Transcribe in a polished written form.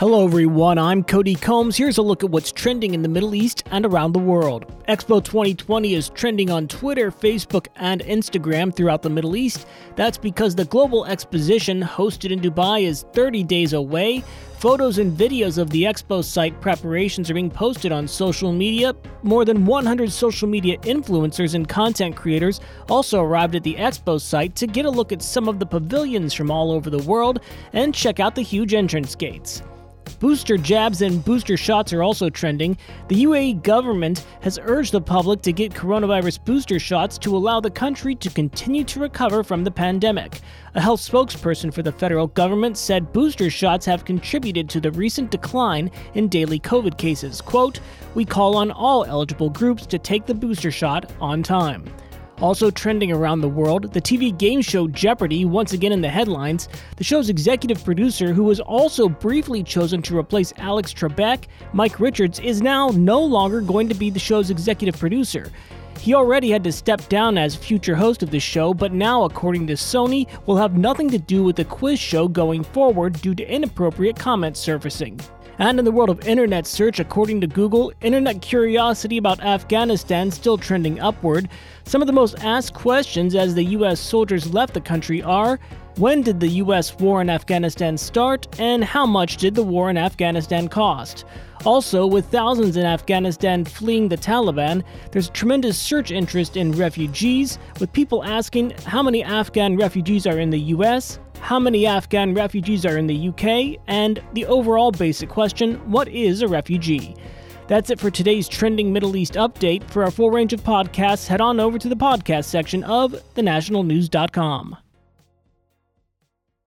Hello everyone, I'm Cody Combs. Here's a look at what's trending in the Middle East and around the world. Expo 2020 is trending on Twitter, Facebook, and Instagram throughout the Middle East. That's because the global exposition hosted in Dubai is 30 days away. Photos and videos of the expo site preparations are being posted on social media. More than 100 social media influencers and content creators also arrived at the expo site to get a look at some of the pavilions from all over the world and check out the huge entrance gates. Booster jabs and booster shots are also trending. The UAE government has urged the public to get coronavirus booster shots to allow the country to continue to recover from the pandemic. A health spokesperson for the federal government said booster shots have contributed to the recent decline in daily COVID cases. Quote, "We call on all eligible groups to take the booster shot on time." Also trending around the world, the TV game show Jeopardy! Once again in the headlines. The show's executive producer, who was also briefly chosen to replace Alex Trebek, Mike Richards, is now no longer going to be the show's executive producer. He already had to step down as future host of the show, but now, according to Sony, will have nothing to do with the quiz show going forward due to inappropriate comments surfacing. And in the world of internet search, according to Google, internet curiosity about Afghanistan still trending upward. Some of the most asked questions as the U.S. soldiers left the country are, when did the U.S. war in Afghanistan start, and how much did the war in Afghanistan cost? Also, with thousands in Afghanistan fleeing the Taliban, there's tremendous search interest in refugees, with people asking how many Afghan refugees are in the U.S., how many Afghan refugees are in the UK, and the overall basic question, what is a refugee? That's it for today's Trending Middle East update. For our full range of podcasts, head on over to the podcast section of thenationalnews.com.